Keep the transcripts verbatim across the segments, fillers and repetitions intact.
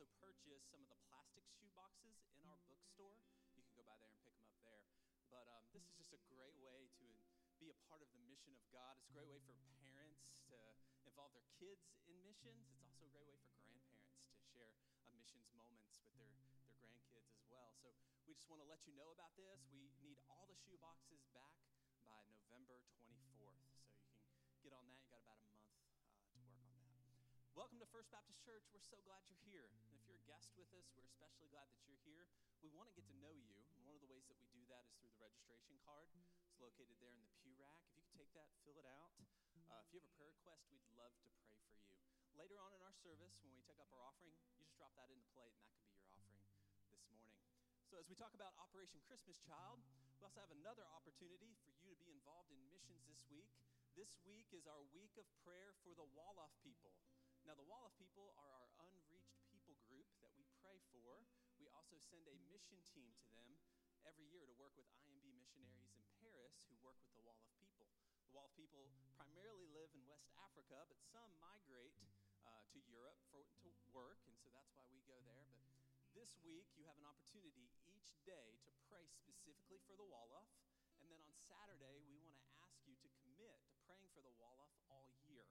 also purchase some of the plastic shoe boxes in our bookstore. You can go by there and pick them up there. But um, this is just a great way to be a part of the mission of God. It's a great way for parents to involve their kids in missions. It's also a great way for grandparents to share a missions moments with their, their grandkids as well. So we just want to let you know about this. We need all the shoe boxes back by November twenty-fourth. So you can get on that. You got about a month uh, to work on that. Welcome to First Baptist Church. We're so glad you're here. And if you're a guest with us, we're especially glad that you're here. We want to get to know you. And one of the ways that we do that is through the registration card. It's located there in the pew rack. If you could take that, fill it out. Uh, if you have a prayer request, we'd love to pray for you. Later on in our service, when we take up our offering, you just drop that in the plate, and that could be your offering this morning. So as we talk about Operation Christmas Child, we also have another opportunity for you to be involved in missions this week. This week is our week of prayer for the Wolof people. Now, the Wolof people are our unreached people group that we pray for. We also send a mission team to them every year to work with I M B missionaries in Paris who work with the Wolof people. The Wolof people primarily live in West Africa, but some migrate uh, to Europe for, to work, and so that's why we go there. But this week, you have an opportunity each day to pray specifically for the Wolof, and then on Saturday, we want to ask you to commit to praying for the Wolof all year.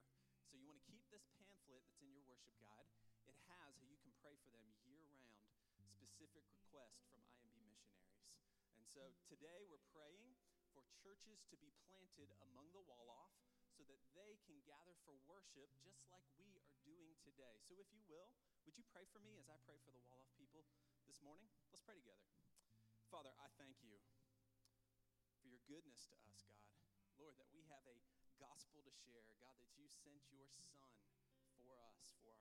So you want to keep this pamphlet that's in your worship guide. It has how you can pray for them year-round, specific requests from I M B missionaries. And so today we're praying for churches to be planted among the Wolof so that they can gather for worship just like we are doing today. So if you will, would you pray for me as I pray for the Wolof people this morning? Let's pray together. Father, I thank you for your goodness to us, God. Lord, that we have a gospel to share, God, that you sent your son for us, for our sin.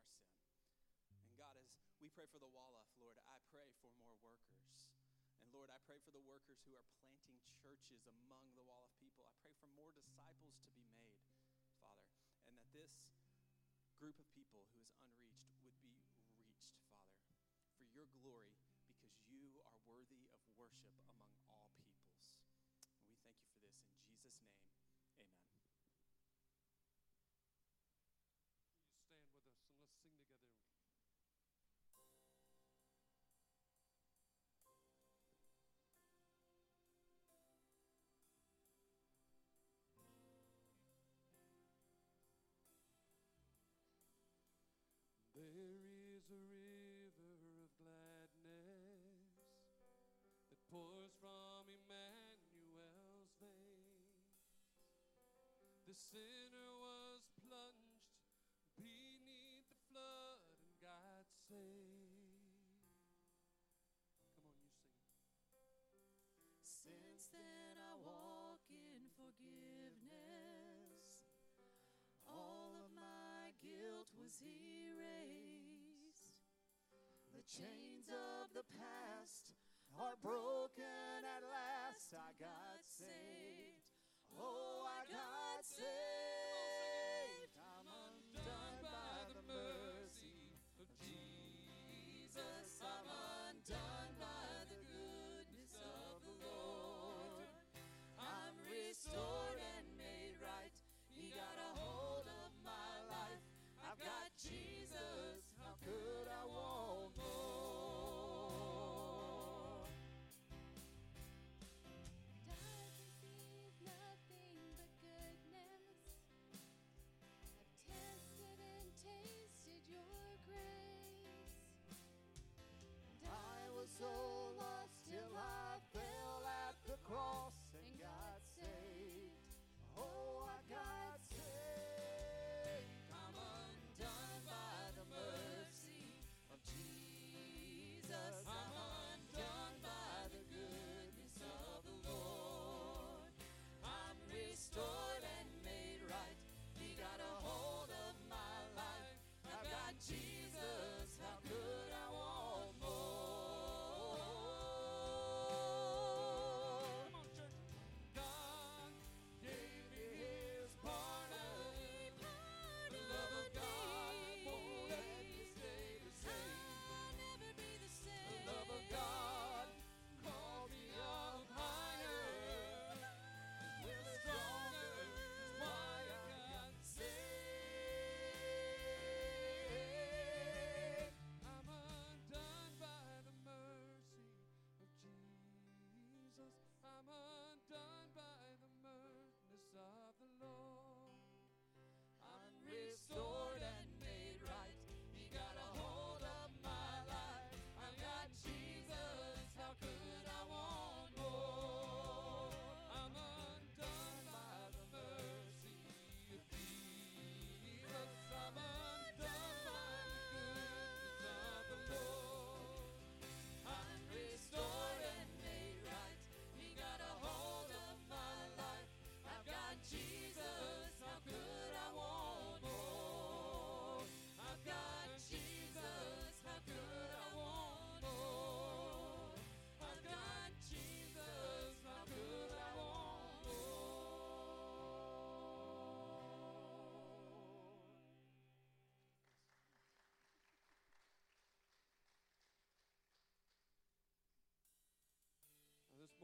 And God, as we pray for the Wolof, Lord, I pray for more workers. And Lord, I pray for the workers who are planting churches among the Wolof people. I pray for more disciples to be made, Father, and that this group of people who is unreached would be reached, Father, for your glory, because you are worthy of worship among all peoples. And we thank you for this in Jesus' name. Amen. Stand with us and let's sing together. There is a river of gladness that pours from Emmanuel's veins. The sinner was plunged beneath the flood, and God saved. Come on, you sing. Since then I walk in forgiveness. All of my guilt was erased. The chains of the past are broken at last. I got saved. Oh, I got saved. I'm undone by the mercy of Jesus. I'm undone by the goodness of the Lord. I'm restored and made right. He got a hold of my life. I've got Jesus. How could I want more?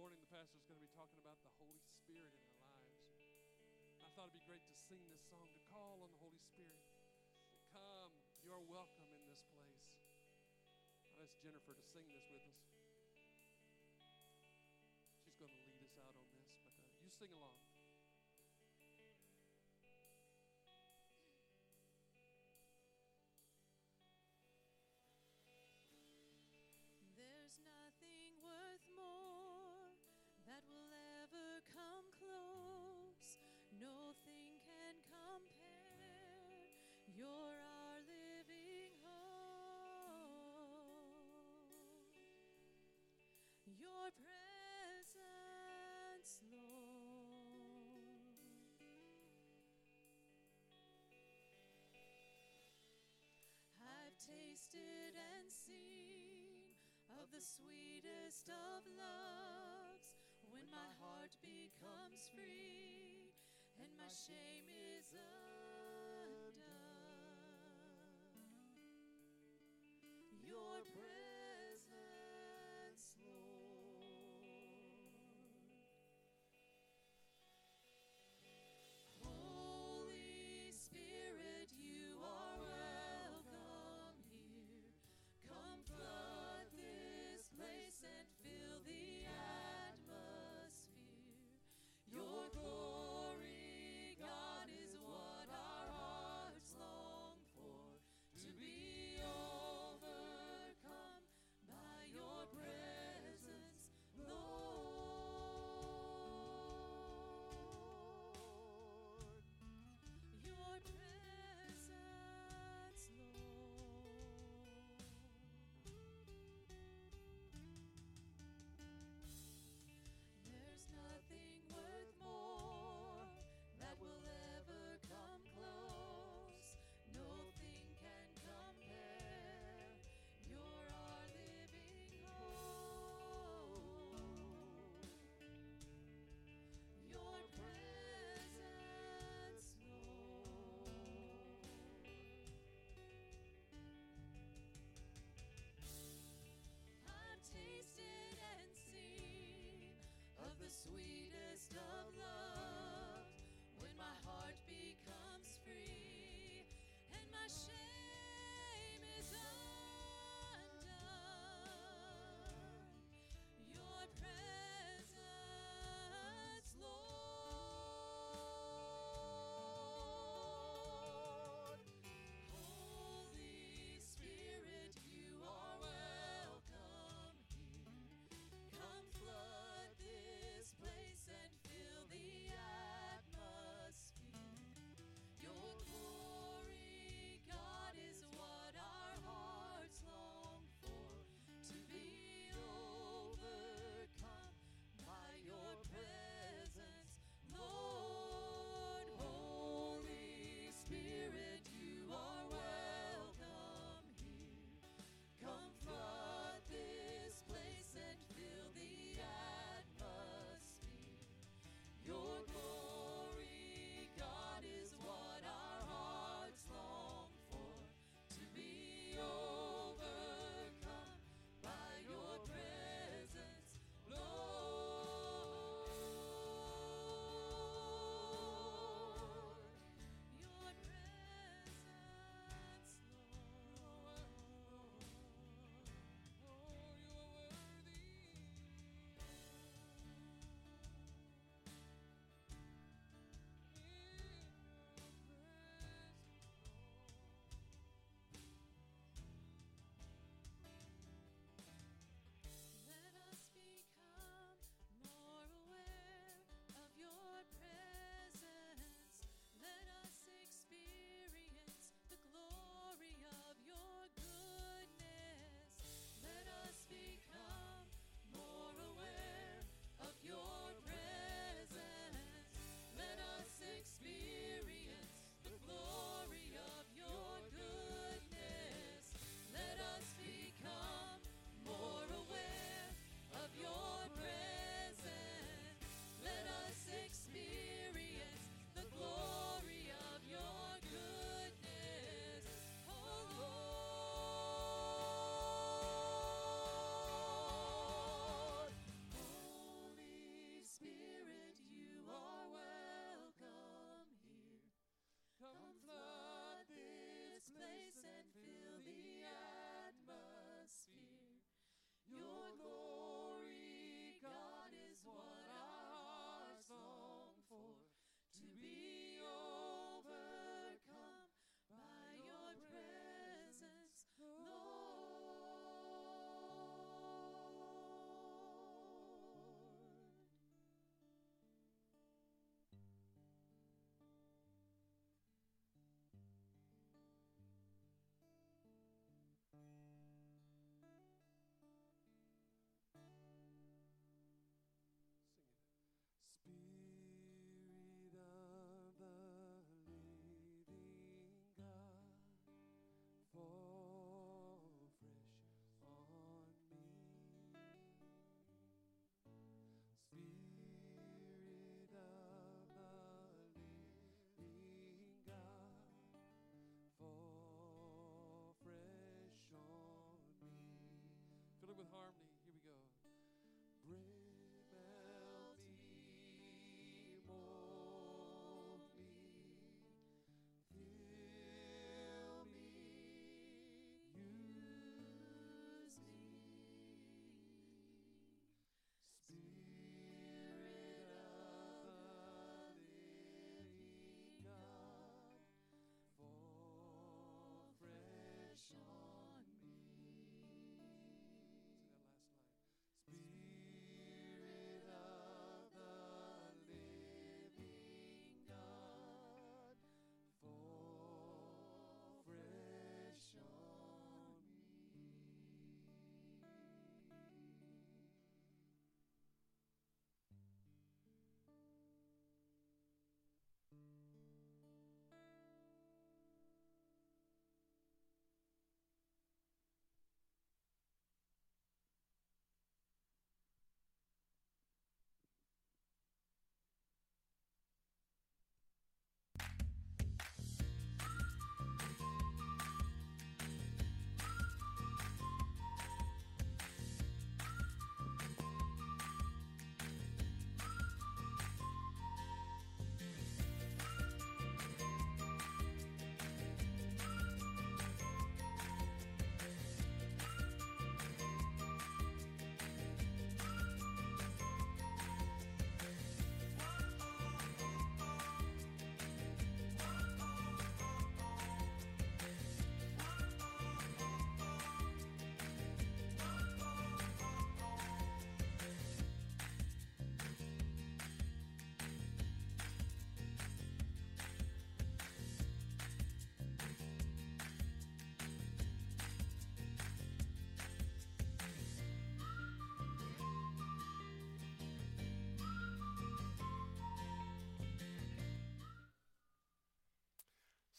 morning the pastor is going to be talking about the Holy Spirit in our lives. I thought it'd be great to sing this song, to call on the Holy Spirit. Come, you're welcome in this place. I'll ask Jennifer to sing this with us. She's going to lead us out on this, but uh, you sing along. There's nothing worth more that will ever come close. No thing can compare. You're our living hope. Your presence, Lord. I've tasted and seen of the sweetest of loves, when my heart becomes free and my shame is undone. Your presence, Lord. Holy Spirit, you are welcome here. Come flood this place and fill the atmosphere. Your glory, God, is what I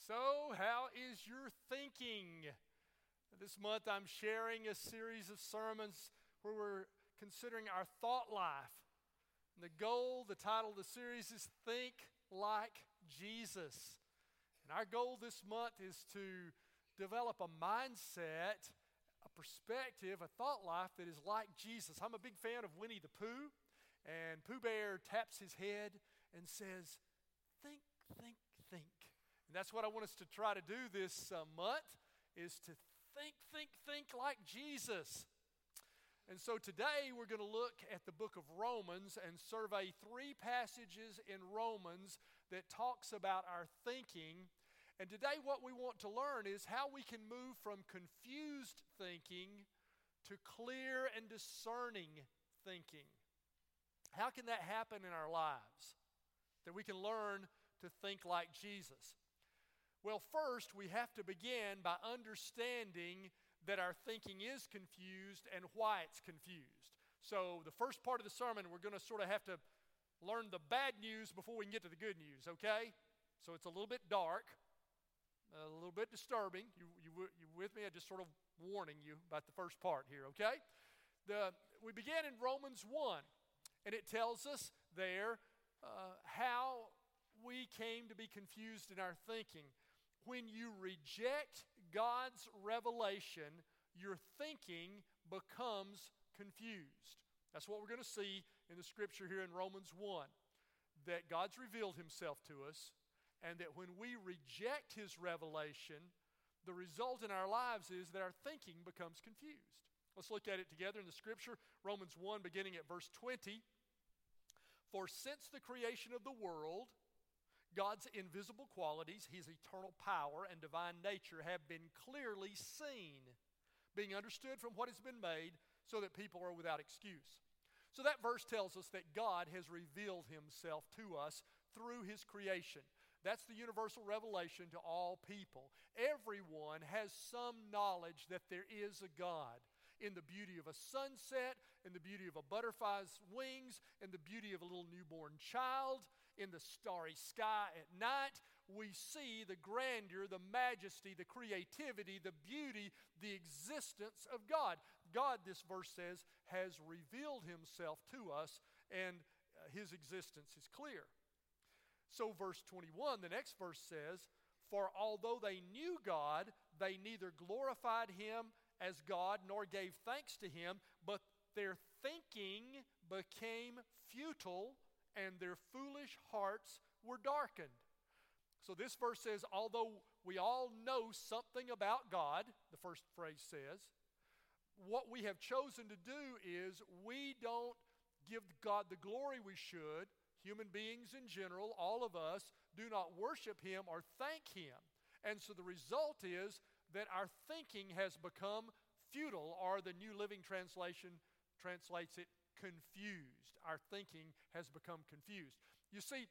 So, how is your thinking? This month I'm sharing a series of sermons where we're considering our thought life. And the goal, the title of the series is Think Like Jesus. And our goal this month is to develop a mindset, a perspective, a thought life that is like Jesus. I'm a big fan of Winnie the Pooh, and Pooh Bear taps his head and says, think, think, think. And that's what I want us to try to do this uh, month, is to think, think, think like Jesus. And so today we're going to look at the book of Romans and survey three passages in Romans that talks about our thinking. And today what we want to learn is how we can move from confused thinking to clear and discerning thinking. How can that happen in our lives? That we can learn to think like Jesus. Well, first we have to begin by understanding that our thinking is confused and why it's confused. So the first part of the sermon, we're going to sort of have to learn the bad news before we can get to the good news, okay? So it's a little bit dark, a little bit disturbing. You, you, you with me? I'm just sort of warning you about the first part here, okay? The, we began in Romans one, and it tells us there uh, how we came to be confused in our thinking. When you reject God's revelation, your thinking becomes confused. That's what we're going to see in the scripture here in Romans one, that God's revealed himself to us, and that when we reject his revelation, the result in our lives is that our thinking becomes confused. Let's look at it together in the scripture, Romans one, beginning at verse twenty. For since the creation of the world, God's invisible qualities, his eternal power and divine nature, have been clearly seen, being understood from what has been made, so that people are without excuse. So that verse tells us that God has revealed himself to us through his creation. That's the universal revelation to all people. Everyone has some knowledge that there is a God. In the beauty of a sunset, in the beauty of a butterfly's wings, in the beauty of a little newborn child, in the starry sky at night, we see the grandeur, the majesty, the creativity, the beauty, the existence of God. God, this verse says, has revealed himself to us, and his existence is clear. So verse twenty-one, the next verse says, for although they knew God, they neither glorified him as God, nor gave thanks to him, but their thinking became futile, and their foolish hearts were darkened. So this verse says, although we all know something about God, the first phrase says, what we have chosen to do is we don't give God the glory we should. Human beings in general, all of us, do not worship him or thank him. And so the result is that our thinking has become futile, or the New Living Translation translates it confused. Our thinking has become confused. You see,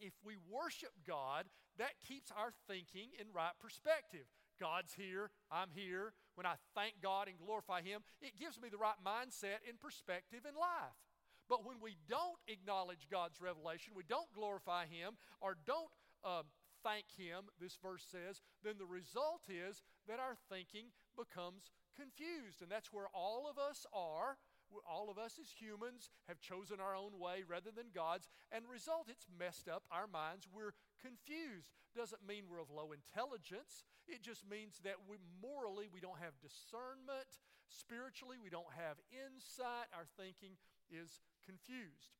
if we worship God, that keeps our thinking in right perspective. God's here, I'm here. When I thank God and glorify him, it gives me the right mindset and perspective in life. But when we don't acknowledge God's revelation, we don't glorify him, or don't uh, thank him, this verse says, then the result is that our thinking becomes confused. And that's where all of us are. All of us as humans have chosen our own way rather than God's, and result, it's messed up our minds. We're confused. Doesn't mean we're of low intelligence. It just means that we morally we don't have discernment. Spiritually we don't have insight. Our thinking is confused.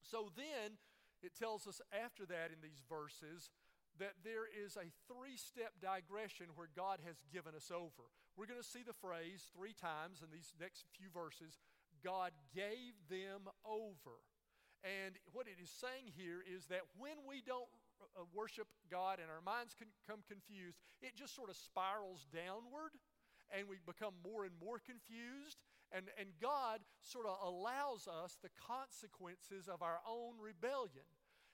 So then it tells us after that in these verses that there is a three-step digression where God has given us over. We're going to see the phrase three times in these next few verses, God gave them over. And what it is saying here is that when we don't worship God and our minds become confused, it just sort of spirals downward, and we become more and more confused, and, and God sort of allows us the consequences of our own rebellion.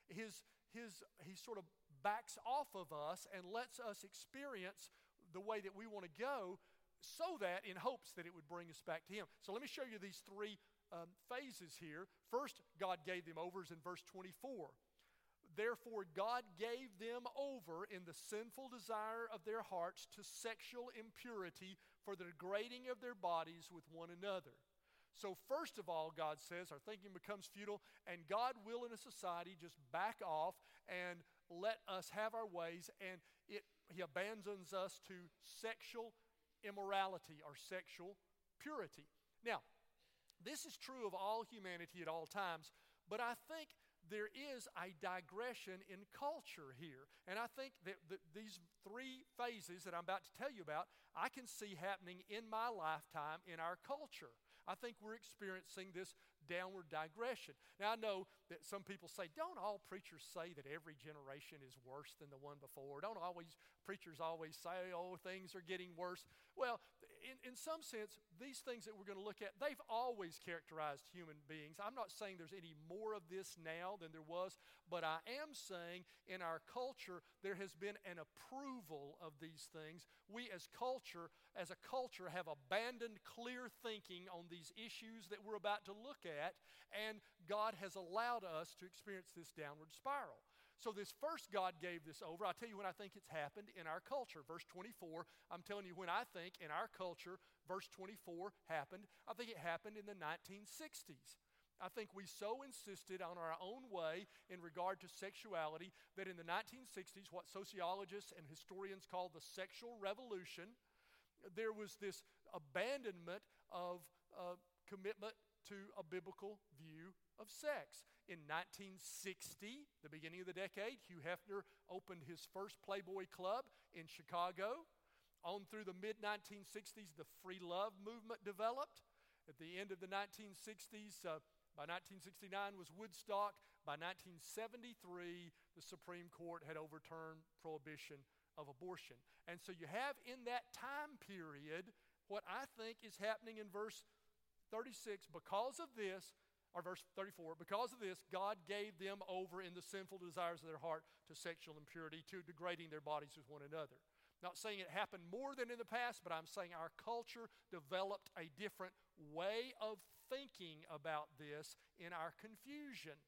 His His, he sort of backs off of us and lets us experience the way that we want to go, so that in hopes that it would bring us back to him. So let me show you these three um, phases here. First, God gave them over is in verse twenty-four. Therefore God gave them over in the sinful desire of their hearts to sexual impurity for the degrading of their bodies with one another. So first of all, God says, our thinking becomes futile, and God will in a society just back off and let us have our ways, and it, he abandons us to sexual immorality or sexual purity. Now, this is true of all humanity at all times, but I think there is a digression in culture here. And I think that the, these three phases that I'm about to tell you about, I can see happening in my lifetime in our culture. I think we're experiencing this downward digression. Now, I know that some people say, don't all preachers say that every generation is worse than the one before? Don't always preachers always say, oh, things are getting worse? Well, in, in some sense, these things that we're going to look at, they've always characterized human beings. I'm not saying there's any more of this now than there was, but I am saying in our culture there has been an approval of these things. We as culture, as a culture, have abandoned clear thinking on these issues that we're about to look at, and God has allowed us to experience this downward spiral. So this first, God gave this over. I'll tell you when I think it's happened in our culture. Verse twenty-four, I'm telling you when I think in our culture, verse twenty-four happened. I think it happened in the nineteen sixties. I think we so insisted on our own way in regard to sexuality that in the nineteen sixties, what sociologists and historians call the sexual revolution, there was this abandonment of uh, commitment to a biblical view of sex. In nineteen sixty, the beginning of the decade, Hugh Hefner opened his first Playboy Club in Chicago. On through the mid nineteen sixties, the free love movement developed. At the end of the nineteen sixties, uh, by nineteen sixty-nine was Woodstock. By nineteen seventy-three, the Supreme Court had overturned prohibition of abortion. And so you have in that time period what I think is happening in verse thirty-six. Because of this, or verse thirty-four, because of this, God gave them over in the sinful desires of their heart to sexual impurity, to degrading their bodies with one another. Not saying it happened more than in the past, but I'm saying our culture developed a different way of thinking about this in our confusion.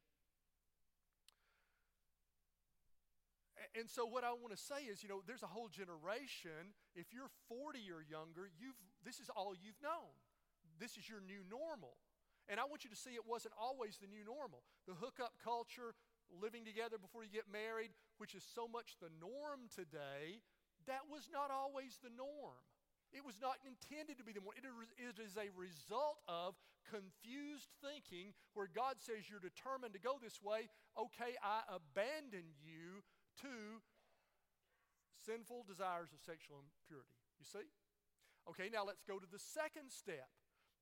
And so what I want to say is, you know, there's a whole generation. If you're forty or younger, you've this is all you've known. This is your new normal. And I want you to see it wasn't always the new normal. The hookup culture, living together before you get married, which is so much the norm today, that was not always the norm. It was not intended to be the norm. It is a result of confused thinking where God says you're determined to go this way. Okay, I abandon you to sinful desires of sexual impurity. You see? Okay, now let's go to the second step.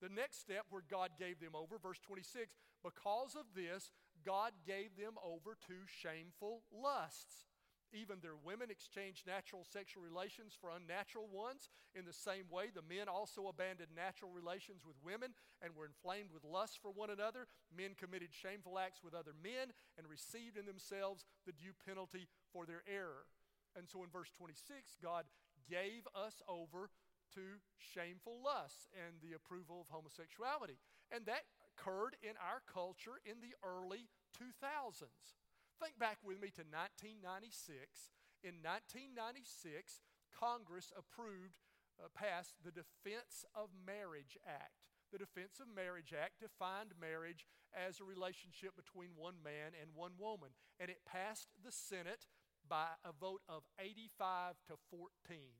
The next step where God gave them over, verse twenty-six, because of this, God gave them over to shameful lusts. Even their women exchanged natural sexual relations for unnatural ones. In the same way, the men also abandoned natural relations with women and were inflamed with lust for one another. Men committed shameful acts with other men and received in themselves the due penalty for their error. And so in verse twenty-six, God gave us over to shameful lusts and the approval of homosexuality. And that occurred in our culture in the early two thousands. Think back with me to nineteen ninety-six. In nineteen ninety-six, Congress approved, uh, passed the Defense of Marriage Act. The Defense of Marriage Act defined marriage as a relationship between one man and one woman. And it passed the Senate by a vote of eighty-five to fourteen.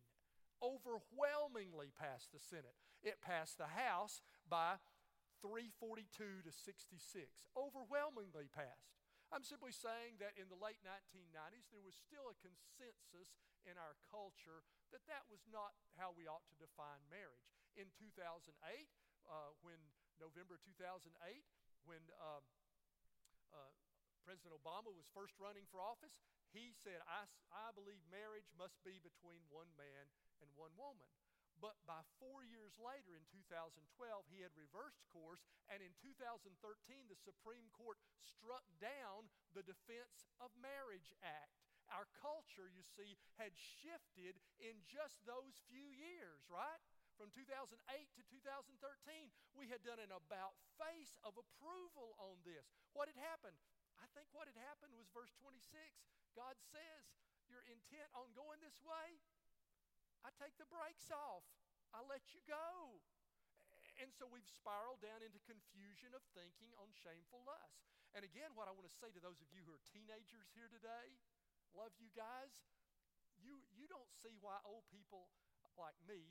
Overwhelmingly passed the Senate. It passed the House by three forty-two to sixty-six. Overwhelmingly passed. I'm simply saying that in the late nineteen nineties, there was still a consensus in our culture that that was not how we ought to define marriage. In two thousand eight, uh, when November two thousand eight, when uh, uh, President Obama was first running for office, he said, I, I believe marriage must be between one man and one woman. But by four years later, in two thousand twelve, he had reversed course, and in two thousand thirteen, the Supreme Court struck down the Defense of Marriage Act. Our culture, you see, had shifted in just those few years, right? From two thousand eight to two thousand thirteen, we had done an about-face of approval on this. What had happened? I think what had happened was verse twenty-six. God says, you're intent on going this way? I take the brakes off. I let you go. And so we've spiraled down into confusion of thinking on shameful lusts. And again, what I want to say to those of you who are teenagers here today, love you guys, you you don't see why old people like me,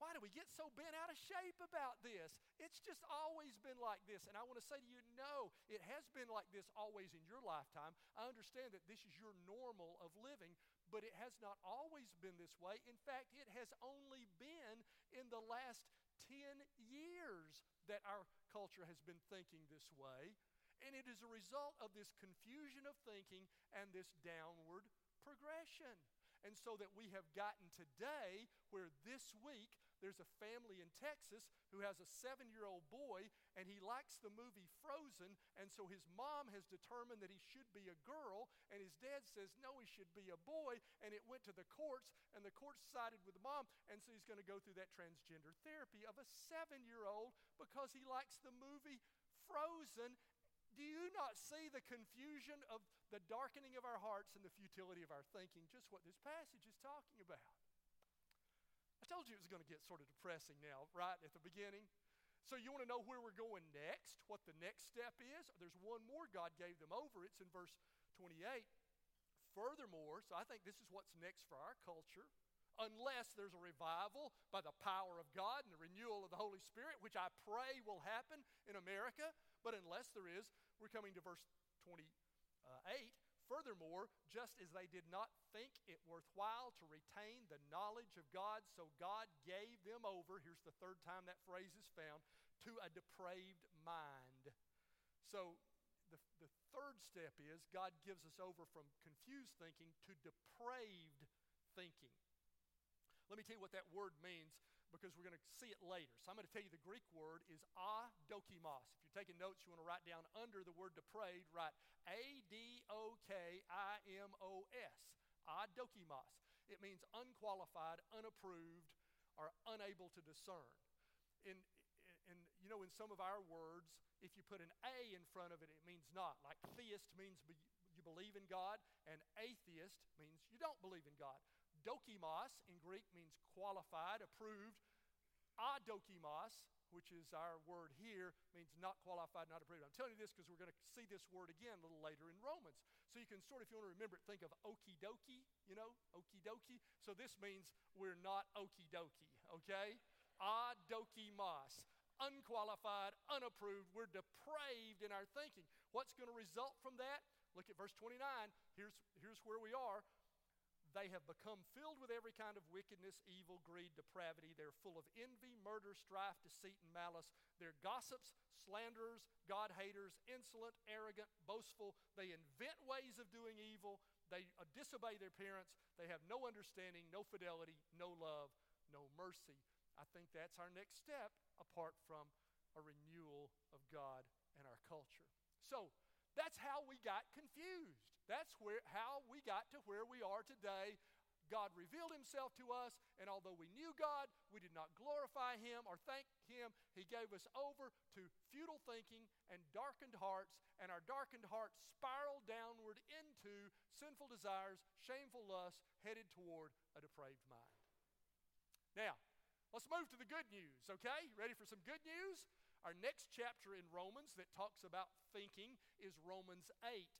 why do we get so bent out of shape about this? It's just always been like this. And I want to say to you, no, it has been like this always in your lifetime. I understand that this is your normal of living, but it has not always been this way. In fact, it has only been in the last ten years that our culture has been thinking this way. And it is a result of this confusion of thinking and this downward progression. And so that we have gotten today where this week there's a family in Texas who has a seven-year-old boy, and he likes the movie Frozen, and so his mom has determined that he should be a girl, and his dad says no, he should be a boy, and it went to the courts, and the courts sided with the mom, and so he's going to go through that transgender therapy of a seven-year-old because he likes the movie Frozen. Do you not see the confusion of the darkening of our hearts and the futility of our thinking? Just what this passage is talking about. I told you it was going to get sort of depressing now, right at the beginning. So you want to know where we're going next, what the next step is? There's one more God gave them over. It's in verse twenty-eight. Furthermore, so I think this is what's next for our culture. Unless there's a revival by the power of God and the renewal of the Holy Spirit, which I pray will happen in America. But unless there is, we're coming to verse twenty-eight. Furthermore, just as they did not think it worthwhile to retain the knowledge of God, so God gave them over, here's the third time that phrase is found, to a depraved mind. So the, the third step is God gives us over from confused thinking to depraved thinking. Let me tell you what that word means because we're going to see it later. So I'm going to tell you the Greek word is adokimos. If you're taking notes, you want to write down under the word depraved, write A D O K I M O S, adokimos. It means unqualified, unapproved, or unable to discern. In, in, you know, in some of our words, if you put an A in front of it, it means not. Like theist means be, you believe in God, and atheist means you don't believe in God. Dokimos in Greek means qualified, approved. Adokimos, which is our word here, means not qualified, not approved. I'm telling you this because we're going to see this word again a little later in Romans. So you can sort of, if you want to remember it, think of okie dokie, you know, okie dokie. So this means we're not okie dokie, okay? Adokimos. Unqualified, unapproved, we're depraved in our thinking. What's going to result from that? Look at verse twenty-nine. Here's, here's where we are. They have become filled with every kind of wickedness, evil, greed, depravity. They're full of envy, murder, strife, deceit, and malice. They're gossips, slanderers, God-haters, insolent, arrogant, boastful. They invent ways of doing evil. They disobey their parents. They have no understanding, no fidelity, no love, no mercy. I think that's our next step apart from a renewal of God and our culture. So, that's how we got confused. That's where how we got to where we are today. God revealed himself to us, and although we knew God, we did not glorify him or thank him. He gave us over to futile thinking and darkened hearts, and our darkened hearts spiraled downward into sinful desires, shameful lusts, headed toward a depraved mind. Now, let's move to the good news, okay? You ready for some good news? Our next chapter in Romans that talks about thinking is Romans eight.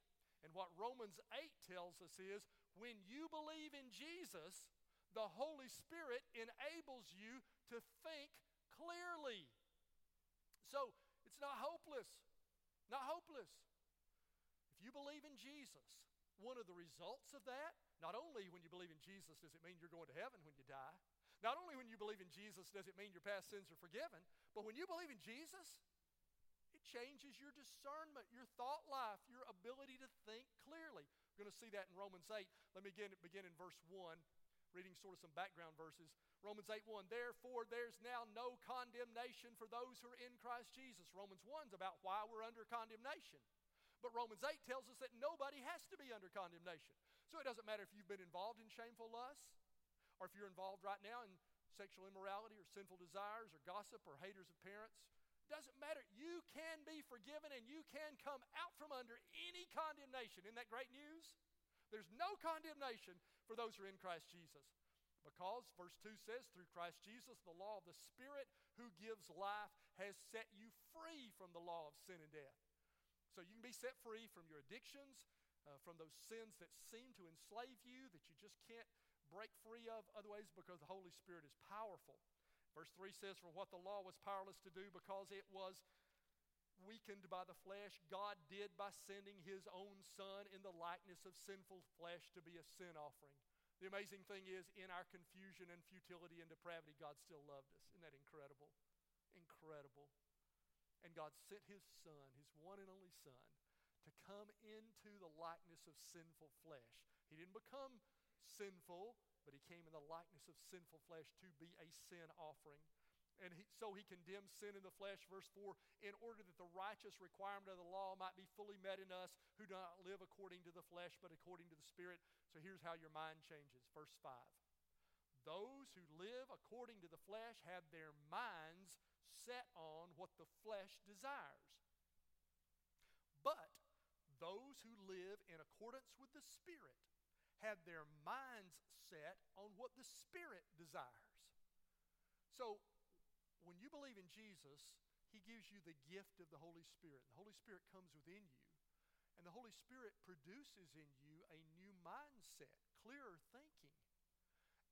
And what Romans eight tells us is, when you believe in Jesus, the Holy Spirit enables you to think clearly. So, it's not hopeless. Not hopeless. If you believe in Jesus, one of the results of that, not only when you believe in Jesus does it mean you're going to heaven when you die, not only when you believe in Jesus does it mean your past sins are forgiven, but when you believe in Jesus, it changes your discernment, your thought life, your ability to think clearly. We're going to see that in Romans eight. Let me begin, begin in verse one, reading sort of some background verses. Romans eight one, therefore there's now no condemnation for those who are in Christ Jesus. Romans one is about why we're under condemnation. But Romans eight tells us that nobody has to be under condemnation. So it doesn't matter if you've been involved in shameful lusts, or if you're involved right now in sexual immorality or sinful desires or gossip or haters of parents, Doesn't matter. You can be forgiven and you can come out from under any condemnation. Isn't that great news? There's no condemnation for those who are in Christ Jesus. Because, verse two says, through Christ Jesus, the law of the Spirit who gives life has set you free from the law of sin and death. So you can be set free from your addictions, uh, from those sins that seem to enslave you, that you just can't break free of otherwise, because the Holy Spirit is powerful. Verse three says, for what the law was powerless to do because it was weakened by the flesh, God did by sending his own Son in the likeness of sinful flesh to be a sin offering. The amazing thing is, in our confusion and futility and depravity, God still loved us. Isn't that incredible? Incredible. And God sent his Son, his one and only Son, to come into the likeness of sinful flesh. He didn't become sinful, but he came in the likeness of sinful flesh to be a sin offering. And he, so he condemns sin in the flesh, verse four, in order that the righteous requirement of the law might be fully met in us who do not live according to the flesh, but according to the Spirit. So here's how your mind changes. Verse five, those who live according to the flesh have their minds set on what the flesh desires. But those who live in accordance with the Spirit have their minds set on what the Spirit desires. So, when you believe in Jesus, he gives you the gift of the Holy Spirit. The Holy Spirit comes within you, and the Holy Spirit produces in you a new mindset, clearer thinking.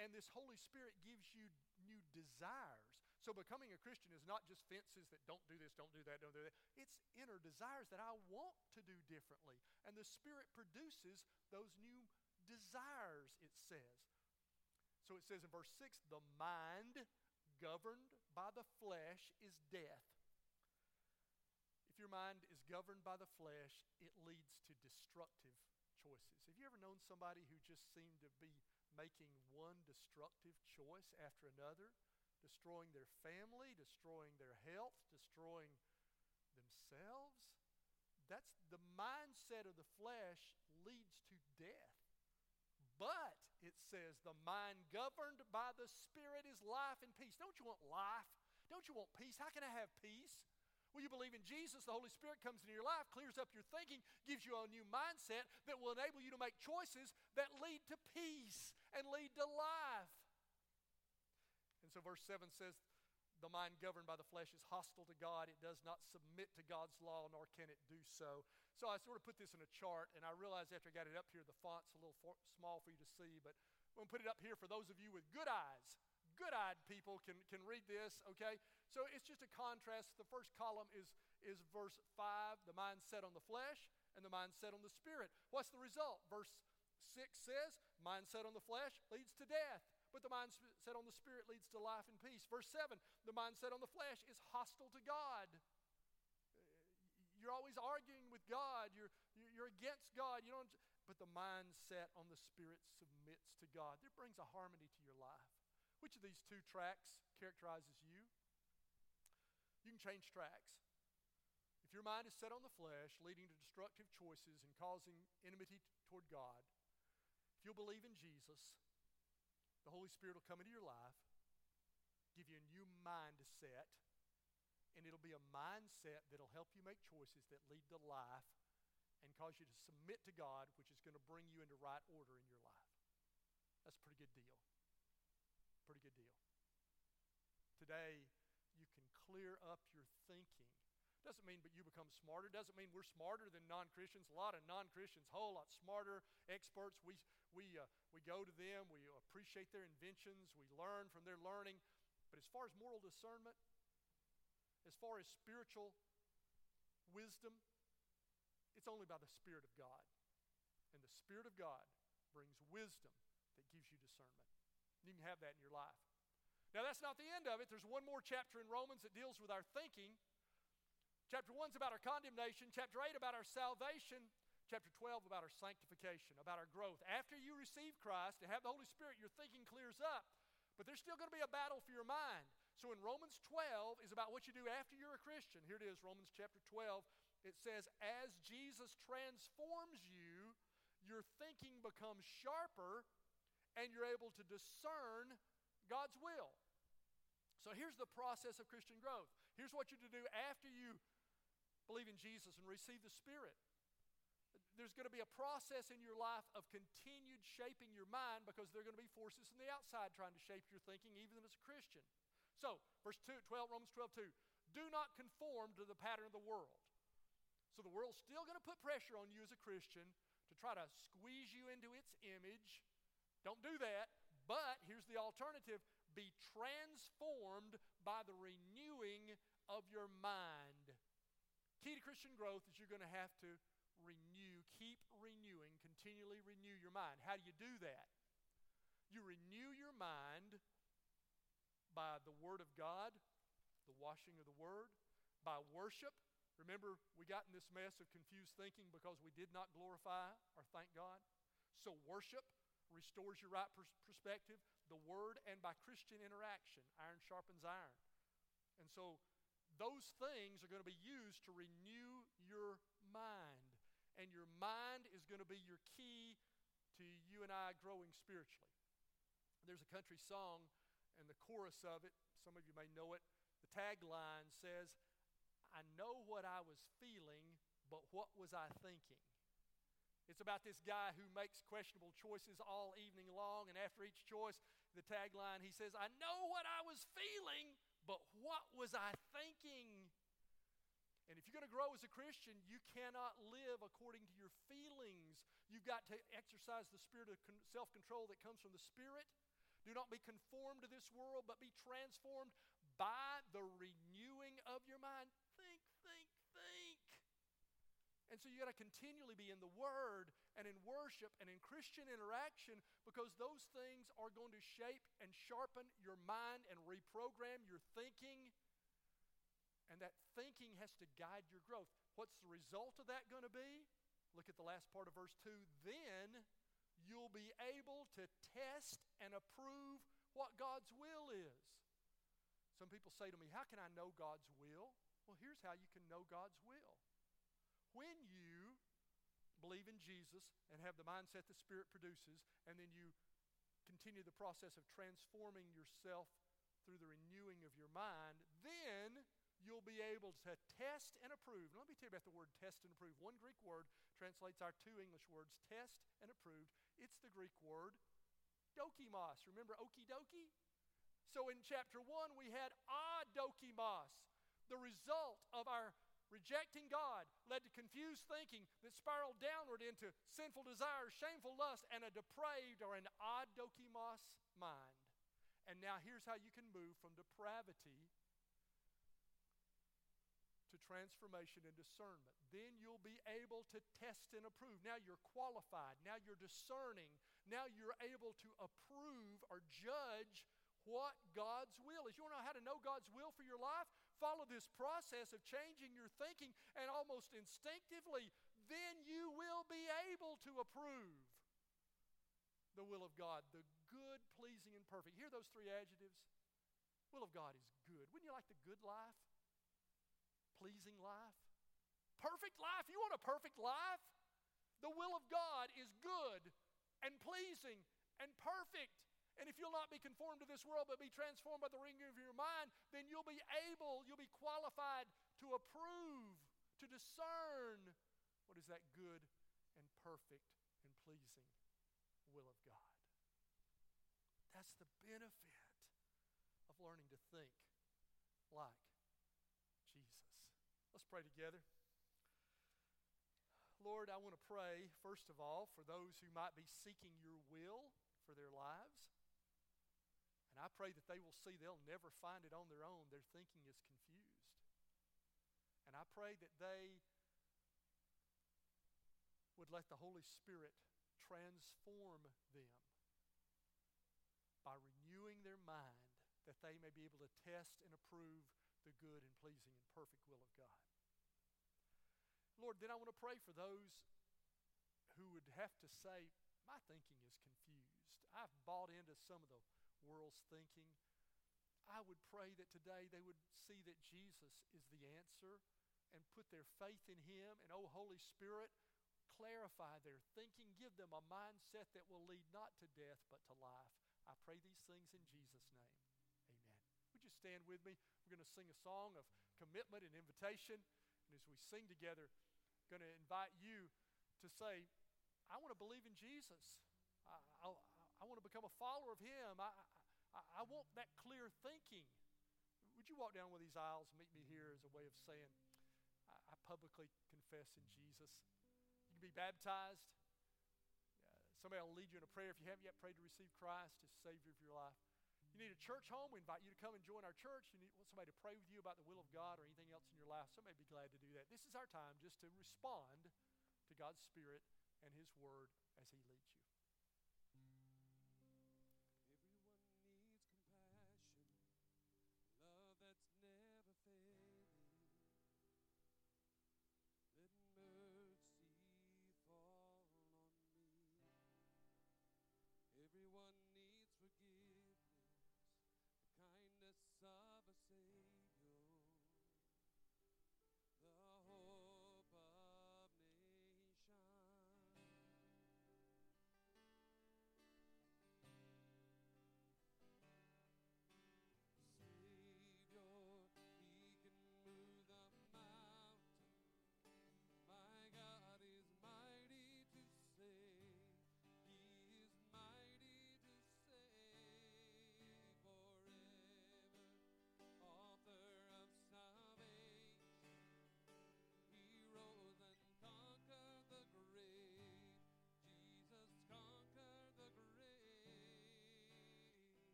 And this Holy Spirit gives you new desires. So becoming a Christian is not just fences that don't do this, don't do that, don't do that. It's inner desires that I want to do differently. And the Spirit produces those new desires, it says. So it says in verse six, the mind governed by the flesh is death. If your mind is governed by the flesh, it leads to destructive choices. Have you ever known somebody who just seemed to be making one destructive choice after another, destroying their family, destroying their health, destroying themselves? That's the mindset of the flesh leads to death. But, it says, the mind governed by the Spirit is life and peace. Don't you want life? Don't you want peace? How can I have peace? Well, you believe in Jesus, the Holy Spirit comes into your life, clears up your thinking, gives you a new mindset that will enable you to make choices that lead to peace and lead to life. And so verse seven says, the mind governed by the flesh is hostile to God. It does not submit to God's law, nor can it do so. So I sort of put this in a chart, and I realized after I got it up here, the font's a little for, small for you to see, but I'm going to put it up here for those of you with good eyes. Good-eyed people can, can read this, okay? So it's just a contrast. The first column is, is verse five, the mind set on the flesh, and the mind set on the Spirit. What's the result? Verse six says, mind set on the flesh leads to death. But the mind set on the Spirit leads to life and peace. Verse seven, the mind set on the flesh is hostile to God. You're always arguing with God. You're, you're against God. You don't. But the mind set on the Spirit submits to God. That brings a harmony to your life. Which of these two tracks characterizes you? You can change tracks. If your mind is set on the flesh, leading to destructive choices and causing enmity toward God, if you'll believe in Jesus, the Holy Spirit will come into your life, give you a new mindset, and it'll be a mindset that'll help you make choices that lead to life and cause you to submit to God, which is going to bring you into right order in your life. That's a pretty good deal. Pretty good deal. Today, you can clear up your thinking. Doesn't mean but you become smarter. Doesn't mean we're smarter than non-Christians. A lot of non-Christians, whole lot smarter experts. We we uh, we go to them. We appreciate their inventions. We learn from their learning. But as far as moral discernment, as far as spiritual wisdom, it's only by the Spirit of God. And the Spirit of God brings wisdom that gives you discernment. You can have that in your life. Now, that's not the end of it. There's one more chapter in Romans that deals with our thinking. Chapter one's about our condemnation. Chapter eight about our salvation. Chapter twelve about our sanctification, about our growth. After you receive Christ and have the Holy Spirit, your thinking clears up. But there's still going to be a battle for your mind. So in Romans twelve is about what you do after you're a Christian. Here it is, Romans chapter twelve. It says, as Jesus transforms you, your thinking becomes sharper and you're able to discern God's will. So here here's the process of Christian growth. Here's what you're to do after you believe in Jesus and receive the Spirit. There's going to be a process in your life of continued shaping your mind, because there are going to be forces on the outside trying to shape your thinking, even as a Christian. So, verse two, twelve, Romans twelve, two, do not conform to the pattern of the world. So the world's still going to put pressure on you as a Christian to try to squeeze you into its image. Don't do that. But here's the alternative. Be transformed by the renewing of your mind. Key to Christian growth is you're going to have to renew, keep renewing, continually renew your mind. How do you do that? You renew your mind by the Word of God, the washing of the Word, by worship. Remember, we got in this mess of confused thinking because we did not glorify or thank God. So worship restores your right pers- perspective, the Word, and by Christian interaction. Iron sharpens iron. And so those things are going to be used to renew your mind. And your mind is going to be your key to you and I growing spiritually. There's a country song, and the chorus of it, some of you may know it, the tagline says, I know what I was feeling, but what was I thinking? It's about this guy who makes questionable choices all evening long, and after each choice, the tagline, he says, I know what I was feeling, but what was I thinking? And if you're going to grow as a Christian, you cannot live according to your feelings. You've got to exercise the spirit of self-control that comes from the Spirit. Do not be conformed to this world, but be transformed by the renewing of your mind. Think, think, think. And so you got to continually be in the Word and in worship and in Christian interaction, because those things are going to shape and sharpen your mind and reprogram your thinking. And that thinking has to guide your growth. What's the result of that going to be? Look at the last part of verse two. Then you'll be able to test and approve what God's will is. Some people say to me, how can I know God's will? Well, here's how you can know God's will. When you believe in Jesus and have the mindset the Spirit produces, and then you continue the process of transforming yourself through the renewing of your mind, then you'll be able to test and approve. Now, let me tell you about the word test and approve. One Greek word translates our two English words, test and approved. It's the Greek word dokimos. Remember okie dokie? So in chapter one, we had adokimos. The result of our rejecting God led to confused thinking that spiraled downward into sinful desires, shameful lust, and a depraved or an adokimos mind. And now here's how you can move from depravity to transformation and discernment. Then you'll be able to test and approve. Now you're qualified. Now you're discerning. Now you're able to approve or judge what God's will is. You want to know how to know God's will for your life? Follow this process of changing your thinking, and almost instinctively, then you will be able to approve the will of God, the good, pleasing, and perfect. Hear those three adjectives? Will of God is good. Wouldn't you like the good life? Pleasing life? Perfect life? You want a perfect life? The will of God is good and pleasing and perfect. And if you'll not be conformed to this world, but be transformed by the renewing of your mind, then you'll be able, you'll be qualified to approve, to discern what is that good and perfect and pleasing will of God. That's the benefit of learning to think like Jesus. Let's pray together. Lord, I want to pray, first of all, for those who might be seeking your will for their lives. And I pray that they will see they'll never find it on their own. Their thinking is confused. And I pray that they would let the Holy Spirit transform them by renewing their mind, that they may be able to test and approve the good and pleasing and perfect will of God. Lord, then I want to pray for those who would have to say, my thinking is confused. I've bought into some of the world's thinking. I would pray that today they would see that Jesus is the answer and put their faith in him. And, oh, Holy Spirit, clarify their thinking. Give them a mindset that will lead not to death but to life. I pray these things in Jesus' name. Amen. Would you stand? stand with me. We're going to sing a song of commitment and invitation. And as we sing together, I'm going to invite you to say, I want to believe in Jesus. I, I, I want to become a follower of him. I, I, I want that clear thinking. Would you walk down one of these aisles and meet me here as a way of saying, I, I publicly confess in Jesus. You can be baptized. Uh, somebody will lead you in a prayer if you haven't yet prayed to receive Christ as Savior of your life. You need a church home, we invite you to come and join our church. You need, want somebody to pray with you about the will of God or anything else in your life. Somebody would be glad to do that. This is our time just to respond to God's Spirit and His Word as He leads you. Everyone needs compassion, love that's never failing. Let mercy fall on me. Everyone needs forgiveness, kindness of a Savior, the hope of nations. Savior, He can move the mountain.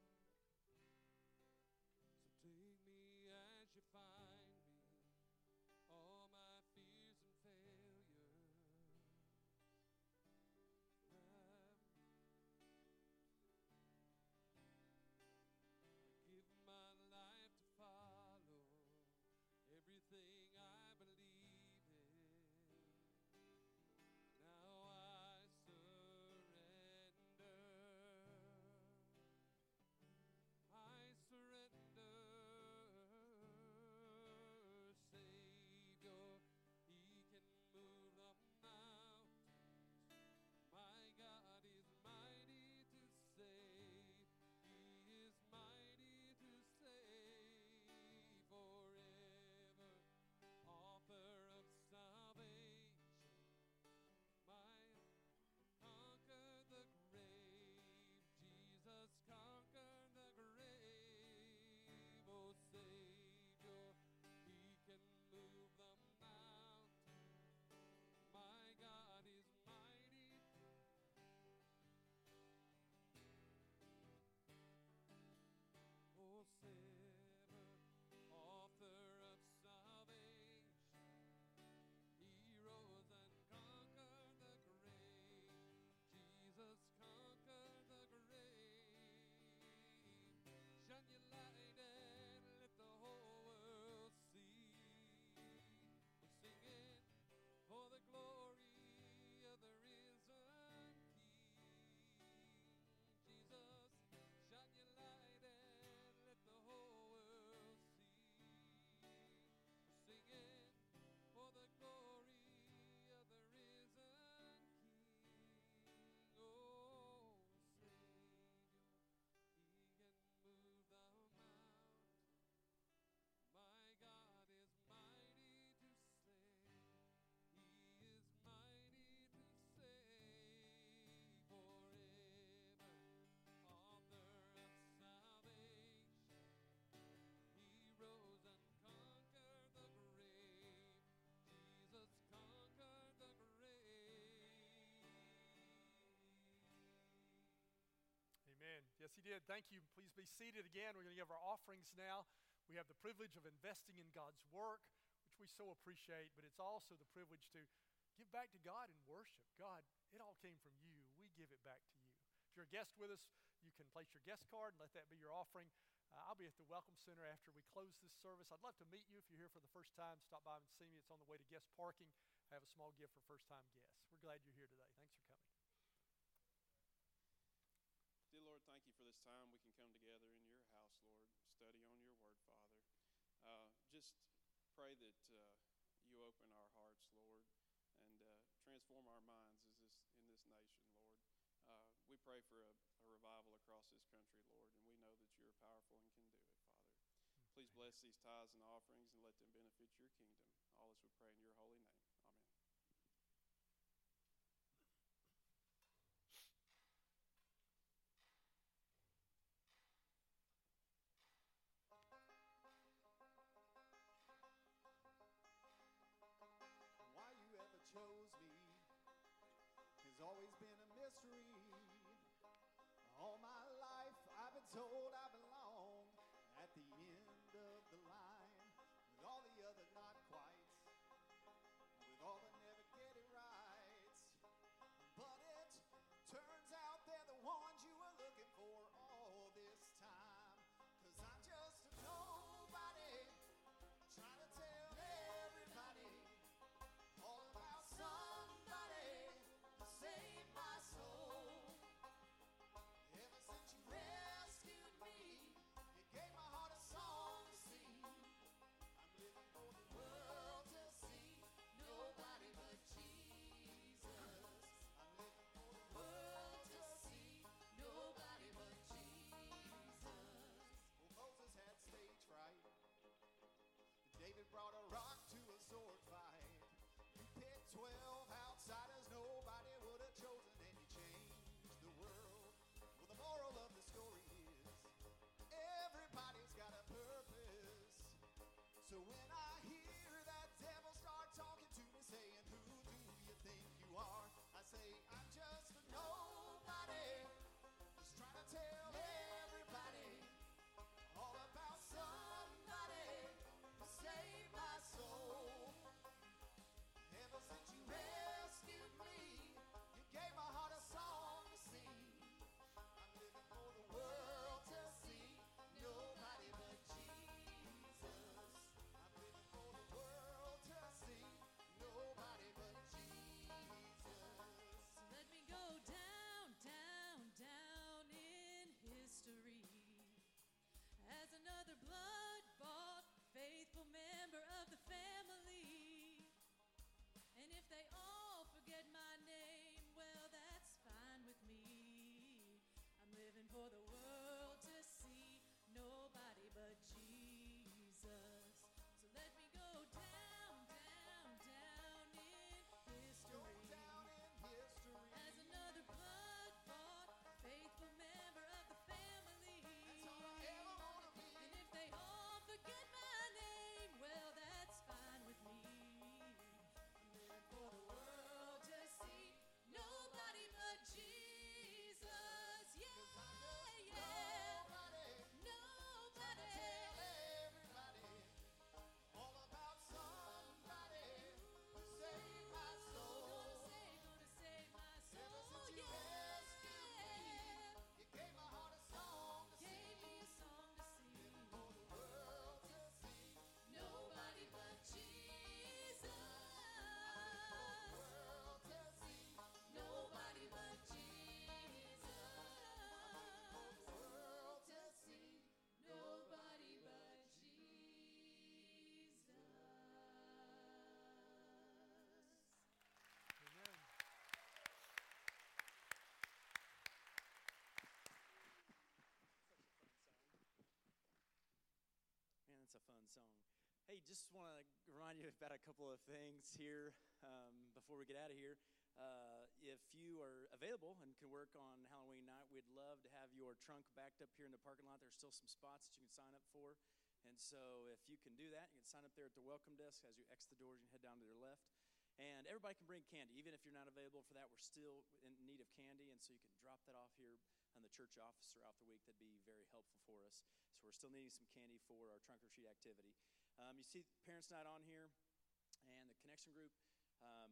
My God is mighty to save. He is mighty to save forever, author of salvation. He rose and conquered the grave. Jesus conquered the grave. Take me as you find me, all my fears and failures. I give my life to follow everything I believe in. Now I surrender. I surrender, Savior, He can move the mountains. My God is mighty to save. He is mighty to save forever, author of salvation. My conquer the grave. Jesus conquered the grave, oh Savior, He can move the mountain. My God is mighty. Oh Savior, author of salvation, He rose and conquered the grave. Jesus conquered the grave. Shine your light and let the whole world see. We're singing for the glory of the risen King. Jesus, shine your light and let the whole world see. We're singing for the glory of the risen King. Oh, Savior, He can move the mountain. My God is mighty to save. He is mighty to save forever, author of salvation. He rose and conquered the grave. Jesus conquered the grave. Amen. Yes, He did. Thank you. Please be seated again. We're going to give our offerings now. We have the privilege of investing in God's work, which we so appreciate, but it's also the privilege to give back to God and worship. God, it all came from you. We give it back to you. If you're a guest with us, you can place your guest card and let that be your offering. Uh, I'll be at the Welcome Center after we close this service. I'd love to meet you. If you're here for the first time, stop by and see me. It's on the way to guest parking. I have a small gift for first-time guests. We're glad you're here today. Thanks for coming. Dear Lord, thank you for this time we can come together in your house, Lord, study on your word, Father. Uh, just pray that uh, you open our hearts, Lord, and uh, transform our minds as this, in this nation, Lord. Uh, we pray for a, a revival across this country, Lord, and we know that you're powerful and can do it, Father. Please bless these tithes and offerings and let them benefit your kingdom. All this we pray in your holy name. Amen. Why you ever chose me has always been a mystery. All my life I've been told I belong at the end of the line, with all the other not quite, with all the never get it right. But it turns out they're the ones you were looking for all this time. Cause I'm just a nobody, trying to tell everybody all about somebody who saved my soul. Ever since you rescued me, you gave my heart a song to sing. I'm living for the world to see, nobody but Jesus. I'm living for the world to see, nobody but Jesus. Well, Moses had stage fright. David brought a rock to a sword fight. You picked twelve outsiders nobody would have chosen, and you changed the world. Well, the moral of the story is everybody's got a purpose. So when I hear that devil start talking to me, saying, who do you think you are? I say, I'm just a nobody, just trying to tell everybody all about somebody who saved my soul. Ever since you rescued me, you gave my heart a song to sing. I'm living for the world to see, nobody but Jesus. I'm living for the world to see, nobody but Jesus. Let me go down, down, down in history as another blood-bought, faithful member of the family. And if they all forget my name, well, that's fine with me. I'm living for the world to see, nobody but Jesus. So let me go down, down, down in history. Go down in history. As another blood-bought, faithful member of the family. That's all I ever want to be. And if they all forget my name, well, that's fine with me. For the world to see, nobody but Jesus. Yeah, yeah. Nobody, nobody. Tell everybody all about somebody who saved my soul. Gonna save, gonna save my soul. Ever since you rescued me, you gave my heart a song to sing. Gave me a song to sing. Living for the world to see, nobody but Jesus. Man, that's a fun song. Hey, just want to remind you about a couple of things here um, before we get out of here. Uh, if you are available and can work on Halloween night, we'd love to have your trunk backed up here in the parking lot. There's still some spots that you can sign up for. And so if you can do that, you can sign up there at the welcome desk as you exit the doors and head down to your left. And everybody can bring candy. Even if you're not available for that, we're still in need of candy. And so you can drop that off here in the church office throughout the week. That'd be very helpful for us. So we're still needing some candy for our trunk or treat activity. Um, you see Parents Night on here and the Connection Group, um,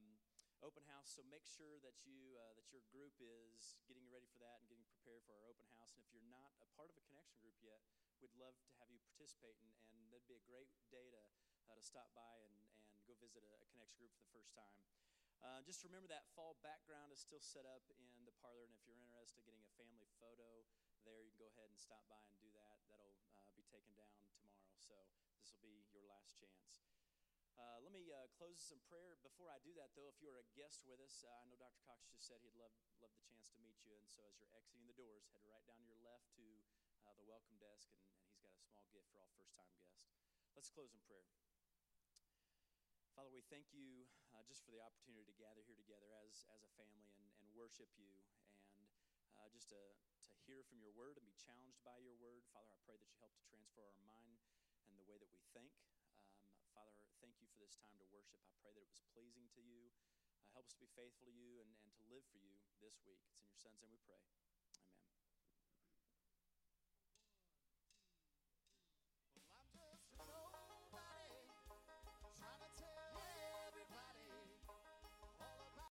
open house. So make sure that you uh, that your group is getting ready for that and getting prepared for our open house. And if you're not a part of a Connection Group yet, we'd love to have you participate, and, and that'd be a great day to uh, to stop by and, and go visit a, a Connection Group for the first time. Uh, just remember that fall background is still set up in the parlor, and if you're interested in getting a family photo there, you can go ahead and stop by and do that. That'll uh, be taken down tomorrow, so this will be your last chance. Uh, let me uh, close in prayer. Before I do that, though, if you're a guest with us, uh, I know Doctor Cox just said he'd love, love the chance to meet you. And so as you're exiting the doors, head right down your left to uh, the welcome desk, and, and he's got a small gift for all first-time guests. Let's close in prayer. Father, we thank you uh, just for the opportunity to gather here together as, as a family and, and worship you, and uh, just to, to hear from your word and be challenged by your word. Father, I pray that you help to transfer our mind and the way that we think. Um, Father, thank you for this time to worship. I pray that it was pleasing to you. Uh, help us to be faithful to you and, and to live for you this week. It's in your son's name we pray.